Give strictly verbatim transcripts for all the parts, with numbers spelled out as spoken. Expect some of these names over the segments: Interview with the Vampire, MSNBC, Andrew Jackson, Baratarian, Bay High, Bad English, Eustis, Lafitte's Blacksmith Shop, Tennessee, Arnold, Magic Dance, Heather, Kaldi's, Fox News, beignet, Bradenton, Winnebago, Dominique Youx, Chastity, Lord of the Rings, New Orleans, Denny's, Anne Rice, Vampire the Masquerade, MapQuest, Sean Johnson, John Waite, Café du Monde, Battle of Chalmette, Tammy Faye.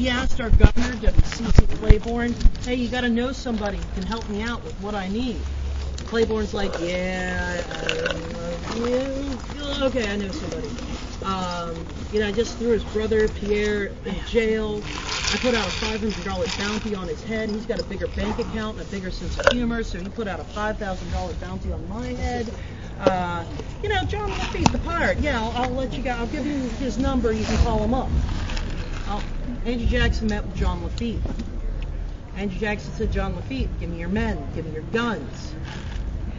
He asked our governor, W C C Claiborne, hey, you got to know somebody who can help me out with what I need. Claiborne's like, yeah, um, yeah okay, I know somebody. Um, you know, I just threw his brother, Pierre, in jail. I put out a five hundred dollars bounty on his head. He's got a bigger bank account and a bigger sense of humor, so he put out a five thousand dollars bounty on my head. Uh, you know, John Lafitte, the pirate. Yeah, I'll, I'll let you guys, I'll give you his number. You can call him up. I'll, Andrew Jackson met with John Lafitte. Andrew Jackson said, John Lafitte, give me your men, give me your guns.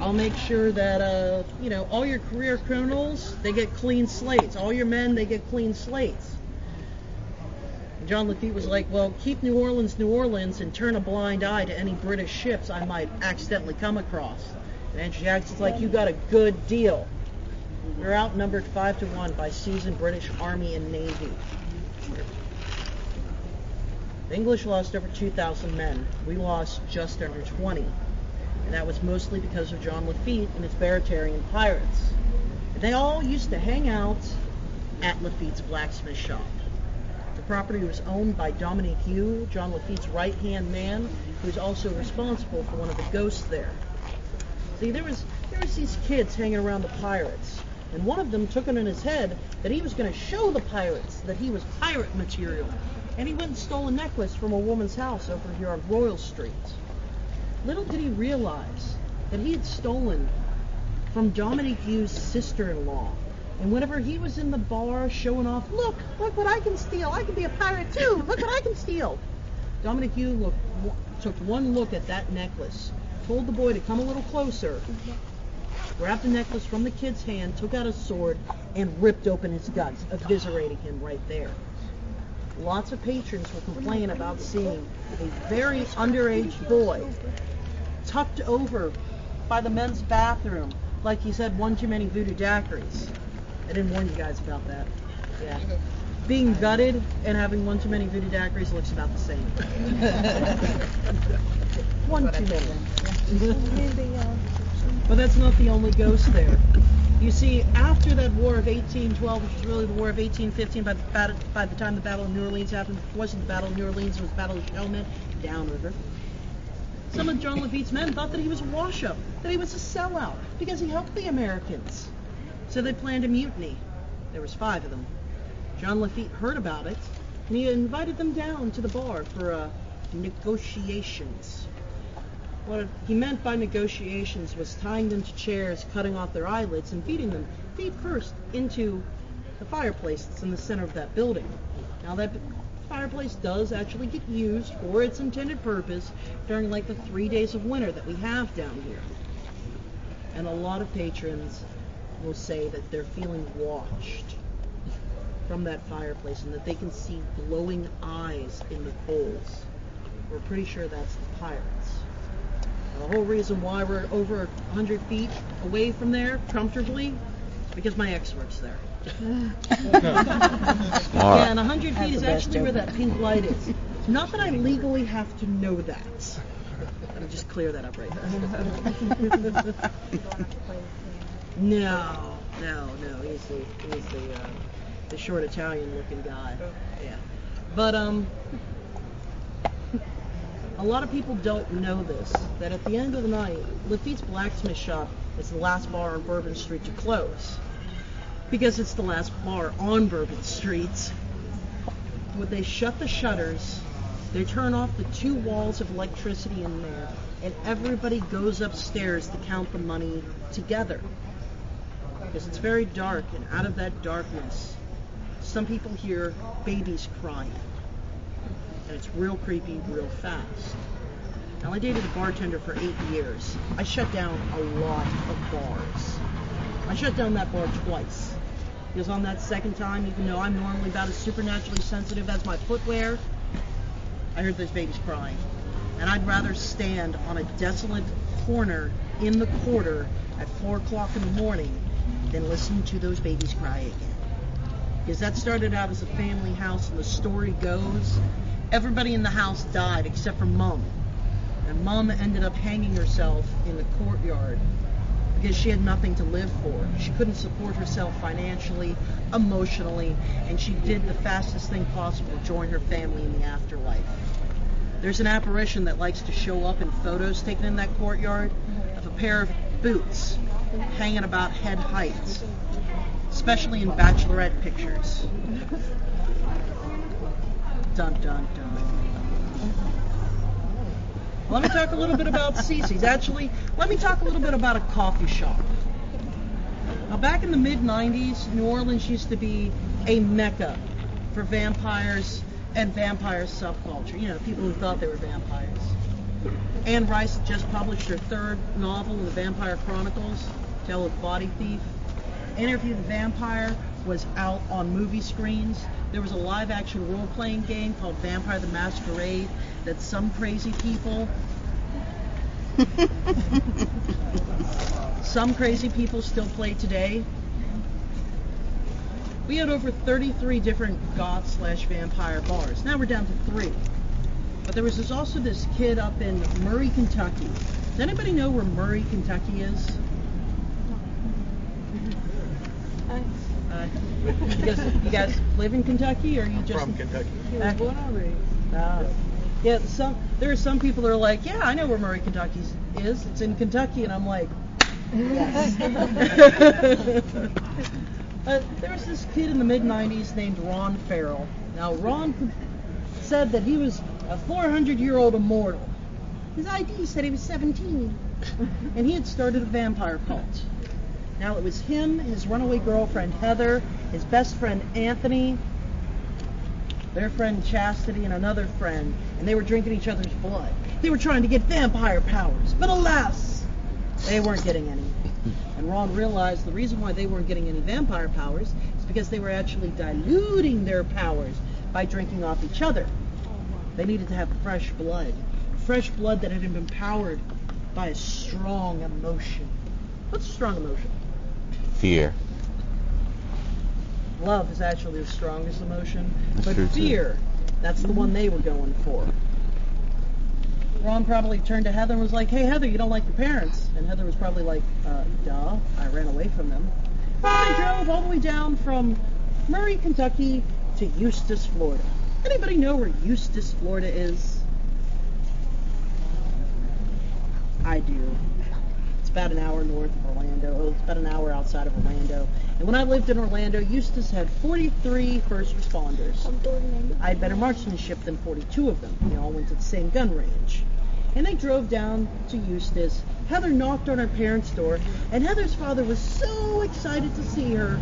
I'll make sure that, uh, you know, all your career criminals, they get clean slates. All your men, they get clean slates. And John Lafitte was like, well, keep New Orleans, New Orleans, and turn a blind eye to any British ships I might accidentally come across. And Andrew Jackson's like, you got a good deal. You're outnumbered five to one by seasoned British Army and Navy. The English lost over two thousand men. We lost just under twenty. And that was mostly because of John Lafitte and his Baratarian pirates. And they all used to hang out at Lafitte's Blacksmith Shop. The property was owned by Dominique Youx, John Lafitte's right-hand man, who was also responsible for one of the ghosts there. See, there was, there was these kids hanging around the pirates. And one of them took it in his head that he was going to show the pirates that he was pirate material. And he went and stole a necklace from a woman's house over here on Royal Street. Little did he realize that he had stolen from Dominique Youx's sister-in-law. And whenever he was in the bar showing off, look, look what I can steal. I can be a pirate too. Look what I can steal. Dominique Youx looked, took one look at that necklace, told the boy to come a little closer, grabbed the necklace from the kid's hand, took out a sword, and ripped open his guts, eviscerating him right there. Lots of patrons will complain about seeing a very underage boy tucked over by the men's bathroom like he's had one too many voodoo daiquiris. I didn't warn you guys about that. Yeah. Being gutted and having one too many voodoo daiquiris looks about the same. One too many. But that's not the only ghost there. You see, after that War of eighteen twelve, which was really the War of eighteen fifteen, by the, battle, by the time the Battle of New Orleans happened, which wasn't the Battle of New Orleans, it was the Battle of Chalmette, downriver, some of John Lafitte's men thought that he was a wash-up, that he was a sellout, because he helped the Americans. So they planned a mutiny. There was five of them. John Lafitte heard about it, and he invited them down to the bar for uh, negotiations. What he meant by negotiations was tying them to chairs, cutting off their eyelids, and beating them feet first into the fireplace that's in the center of that building. Now, that fireplace does actually get used for its intended purpose during, like, the three days of winter that we have down here. And a lot of patrons will say that they're feeling watched from that fireplace and that they can see glowing eyes in the coals. We're pretty sure that's the pirates. The whole reason why we're over one hundred feet away from there, comfortably, is because my ex works there. Yeah, and one hundred feet is actually where that pink light is. Not that I legally have to know that. Let me just clear that up right there. no, no, no. He's the, he's the, uh, the short Italian-looking guy. Yeah. But, um... a lot of people don't know this, that at the end of the night, Lafitte's Blacksmith Shop is the last bar on Bourbon Street to close. Because it's the last bar on Bourbon Street. When they shut the shutters, they turn off the two walls of electricity in there, and everybody goes upstairs to count the money together. Because it's very dark, and out of that darkness, some people hear babies crying. And it's real creepy, real fast. Now, I dated a bartender for eight years. I shut down a lot of bars. I shut down that bar twice. Because on that second time, even though I'm normally about as supernaturally sensitive as my footwear, I heard those babies crying. And I'd rather stand on a desolate corner in the quarter at four o'clock in the morning than listen to those babies cry again. Because that started out as a family house, and the story goes, everybody in the house died except for Mum. And Mum ended up hanging herself in the courtyard. because she had nothing to live for. She couldn't support herself financially, emotionally, and she did the fastest thing possible to join her family in the afterlife. There's an apparition that likes to show up in photos taken in that courtyard of a pair of boots hanging about head height, especially in bachelorette pictures. Dun, dun, dun. Let me talk a little bit about Cece's. Actually, let me talk a little bit about a coffee shop. Now, back in the mid nineties, New Orleans used to be a mecca for vampires and vampire subculture. You know, people who thought they were vampires. Anne Rice just published her third novel, The Vampire Chronicles, Tale of the Body Thief. Interview with the Vampire was out on movie screens. There was a live-action role-playing game called Vampire the Masquerade that some crazy people, some crazy people still play today. We had over thirty-three different goth slash vampire bars. Now we're down to three. But there was this, also this kid up in Murray, Kentucky. Does anybody know where Murray, Kentucky is? Uh, you, guys, you guys live in Kentucky, or are you I'm just from in, Kentucky? Uh, what are we? Uh, yeah, some there are some people that are like, yeah, I know where Murray, Kentucky is. It's in Kentucky, and I'm like, yes. uh, there was this kid in the mid nineties named Ron Farrell. Now Ron said that he was a four hundred year old immortal. His I D said he was seventeen, and he had started a vampire cult. Now it was him, his runaway girlfriend Heather, his best friend Anthony, their friend Chastity, and another friend, and they were drinking each other's blood. They were trying to get vampire powers, but alas, they weren't getting any. And Ron realized the reason why they weren't getting any vampire powers is because they were actually diluting their powers by drinking off each other. They needed to have fresh blood, fresh blood that had been powered by a strong emotion. What's a strong emotion? Fear. Love is actually the strongest emotion, that's but fear, too. That's the one they were going for. Ron probably turned to Heather and was like, hey, Heather, you don't like your parents. And Heather was probably like, uh, duh, I ran away from them. But I drove all the way down from Murray, Kentucky to Eustis, Florida. Anybody know where Eustis, Florida is? I do. It's about an hour north of Orlando. It's about an hour outside of Orlando. And when I lived in Orlando, Eustis had forty-three first responders. I had better marksmanship than forty-two of them. They all went to the same gun range. And they drove down to Eustis. Heather knocked on her parents' door, and Heather's father was so excited to see her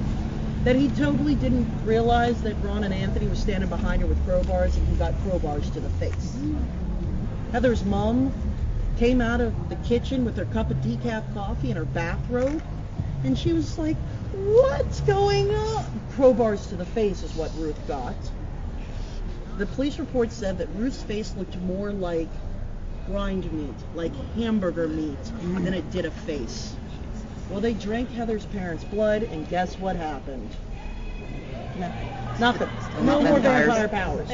that he totally didn't realize that Ron and Anthony were standing behind her with crowbars, and he got crowbars to the face. Heather's mom came out of the kitchen with her cup of decaf coffee and her bathrobe, and she was like, what's going on? Crowbars to the face is what Ruth got. The police report said that Ruth's face looked more like grind meat, like hamburger meat, than it did a face. Well, they drank Heather's parents' blood, and guess what happened? Nothing. Nothing. No more vampire powers.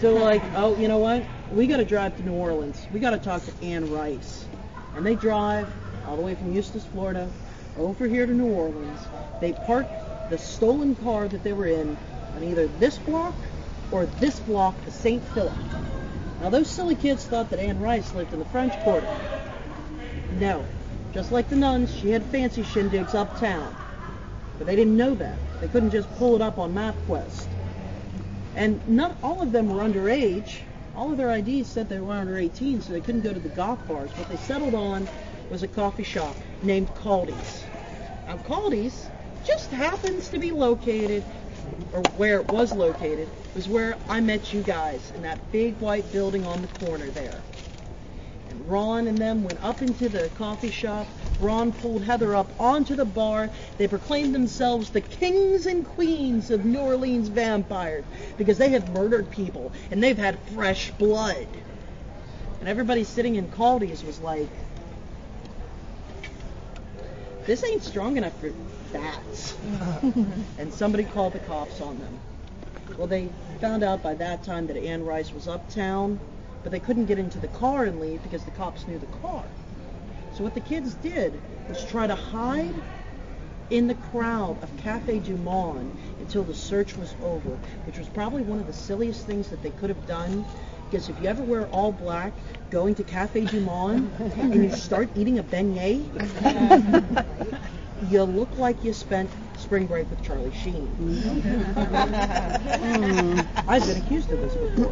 So like, oh, you know what? We got to drive to New Orleans. We got to talk to Anne Rice. And they drive all the way from Eustis, Florida, over here to New Orleans. They park the stolen car that they were in on either this block or this block of Saint Philip. Now, those silly kids thought that Anne Rice lived in the French Quarter. No. Just like the nuns, she had fancy shindigs uptown. But they didn't know that. They couldn't just pull it up on MapQuest. And not all of them were underage. All of their I Ds said they were under eighteen, so they couldn't go to the goth bars. What they settled on was a coffee shop named Kaldi's. Now, Kaldi's just happens to be located, or where it was located, was where I met you guys in that big white building on the corner there. And Ron and them went up into the coffee shop. Ron pulled Heather up onto the bar. They proclaimed themselves the kings and queens of New Orleans vampires because they have murdered people and they've had fresh blood. And everybody sitting in Kaldi's was like, this ain't strong enough for bats. And somebody called the cops on them. Well, they found out by that time that Anne Rice was uptown, but they couldn't get into the car and leave because the cops knew the car. So what the kids did was try to hide in the crowd of Café du Monde until the search was over, which was probably one of the silliest things that they could have done. Because if you ever wear all black, going to Café du Monde and you start eating a beignet, you look like you spent spring break with Charlie Sheen. mm. I've been accused of this before.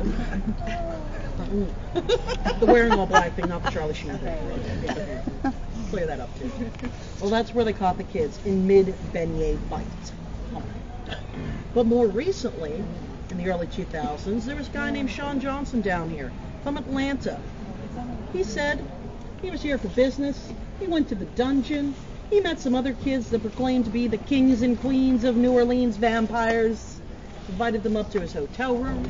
Mm. The wearing all black thing, not the Charlie Sheen thing. Clear that up too. Well, that's where they caught the kids, in mid-beignet bite. But more recently, in the early two thousands, there was a guy named Sean Johnson down here from Atlanta. He said he was here for business. He went to the dungeon. He met some other kids that proclaimed to be the kings and queens of New Orleans vampires. Invited them up to his hotel room.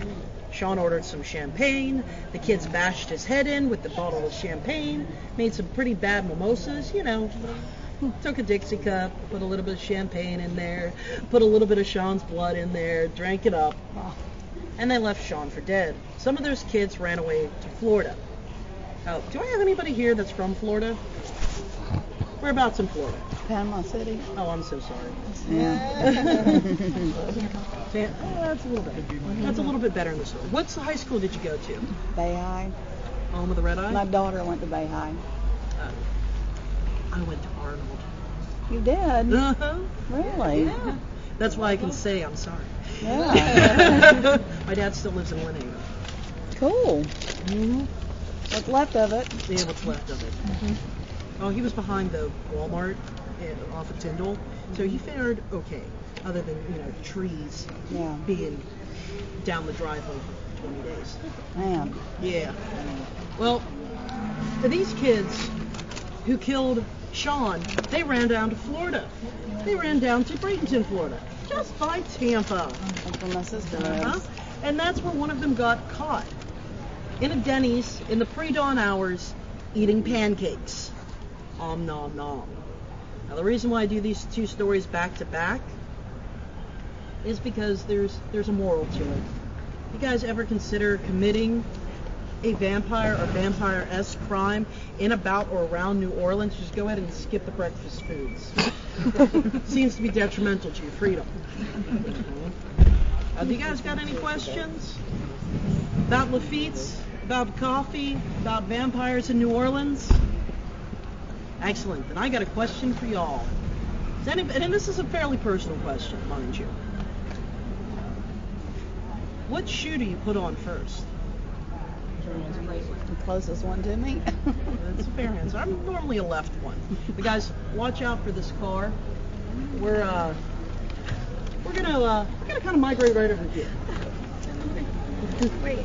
Sean ordered some champagne. The kids bashed his head in with the bottle of champagne. Made some pretty bad mimosas, you know. Took a Dixie cup, put a little bit of champagne in there, put a little bit of Sean's blood in there, drank it up, and they left Sean for dead. Some of those kids ran away to Florida. Oh, do I have anybody here that's from Florida? Whereabouts in Florida? Panama City. Oh, I'm so sorry. Yeah. That's a little better. That's a little bit better in the story. What's the high school did you go to? Bay High. Home of the Red Eye? My daughter went to Bay High. Oh. I went to Arnold. You did? Uh-huh. Really? Yeah. That's why I can say I'm sorry. Yeah. My dad still lives in Winnebago. Cool. Mm-hmm. What's left of it? Yeah, what's left of it. Mm-hmm. Oh, he was behind the Walmart in, off of Tyndall, so he fared okay, other than, you know, trees yeah. being down the driveway for twenty days. Man. Yeah. Well, for these kids who killed Sean, they ran down to Florida. They ran down to Bradenton, Florida, just by Tampa. That's where my sister uh-huh. is. And that's where one of them got caught in a Denny's in the pre-dawn hours eating pancakes. Om nom nom. Now, the reason why I do these two stories back to back is because there's there's a moral to it. You guys ever consider committing a vampire or vampire-esque crime in, about, or around New Orleans? Just go ahead and skip the breakfast foods. Seems to be detrimental to your freedom. Have you guys got any questions about Lafitte's, about coffee, about vampires in New Orleans? Excellent. Then I got a question for y'all. Is anybody, and this is a fairly personal question, mind you. What shoe do you put on first? The closest one to me. That's a fair answer. I'm normally a left one. But guys, watch out for this car. We're uh, we're gonna uh, we're gonna kind of migrate right over here. Wait.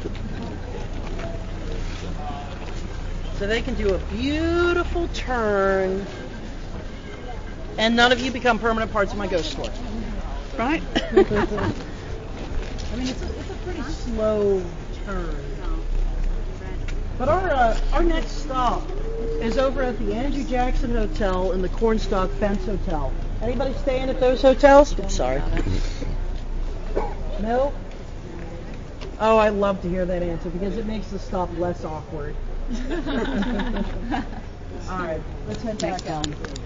So they can do a beautiful turn, and none of you become permanent parts of my ghost store, right? I mean, it's a, it's a pretty slow turn. But our uh, our next stop is over at the Andrew Jackson Hotel and the Cornstalk Fence Hotel. Anybody staying at those hotels? I'm sorry. No? Oh, I love to hear that answer because it makes the stop less awkward. All right, let's head back down.